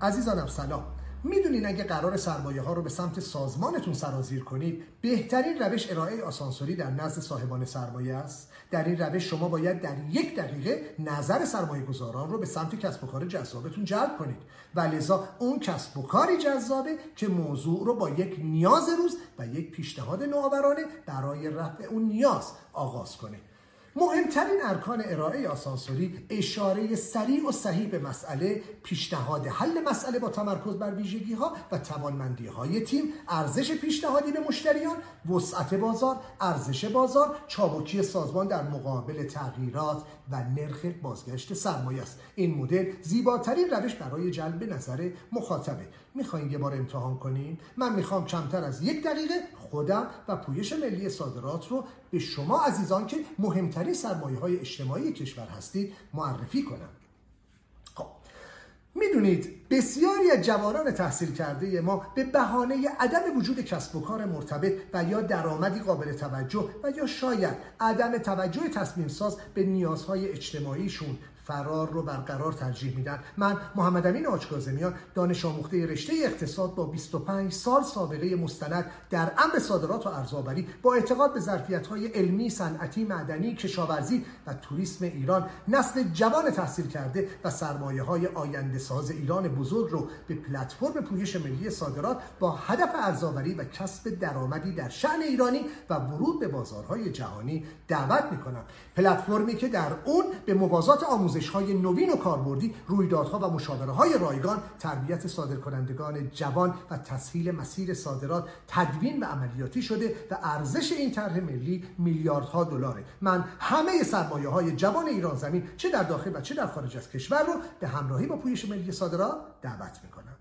عزیزانم سلام. میدونین اگه قرار سرمایه ها رو به سمت سازمانتون سرازیر کنید، بهترین روش ارائه آسانسوری در نزد صاحبان سرمایه است. در این روش شما باید در 1 دقیقه نظر سرمایه گذاران رو به سمت کسب و کار جذابتون جلب کنید و لذا اون کسب و کاری جذابه که موضوع رو با یک نیاز روز و یک پیشنهاد نوآورانه برای رفع اون نیاز آغاز کنید. مهمترین ارکان ارائه آسانسوری اشاره سریع و صحیح به مسئله، پیشنهاد حل مسئله با تمرکز بر ویژگی‌ها و توانمندی‌های تیم، ارزش پیشنهادی به مشتریان، وسعت بازار، ارزش بازار، چابکی سازمان در مقابل تغییرات و نرخ بازگشت سرمایه است. این مدل زیباترین روش برای جلب نظر مخاطبه. میخواین یه بار امتحان کنین؟ من میخوام کمتر از 1 دقیقه خودم و پویش ملی صادرات رو به شما عزیزان که مهمترین سرمایه‌های اجتماعی کشور هستید معرفی کنم. خب میدونید بسیاری از جوانان تحصیل کرده ما به بهانه عدم وجود کسب و کار مرتبط و یا درآمدی قابل توجه و یا شاید عدم توجه تصمیم ساز به نیازهای اجتماعیشون فرار رو برقرار ترجیح میدن. من محمد امین اچگوزه، دانش آموخته رشته اقتصاد با 25 سال سابقه مستند در امر صادرات و ارزآوری، با اعتقاد به ظرفیت‌های علمی، صنعتی، معدنی، کشاورزی و توریسم ایران، نسل جوان تحصیل کرده و سرمایه‌های آینده‌ساز ایران بزرگ رو به پلتفرم پویش ملی صادرات با هدف ارزآوری و کسب درآمدی در شأن ایرانی و ورود به بازارهای جهانی دعوت می‌کنم. پلتفرمی که در اون به موازات آموزش‌های نوین و کاربردی، رویدادها و مشاوره‌های رایگان، تربیت صادرکنندگان جوان و تسهیل مسیر صادرات تدوین و عملیاتی شده و ارزش این طرح ملی میلیاردها دلاره. من همه سرمایه‌های جوان ایران زمین چه در داخل و چه در خارج از کشور رو به همراهی با پویش ملی صادرات دعوت می‌کنم.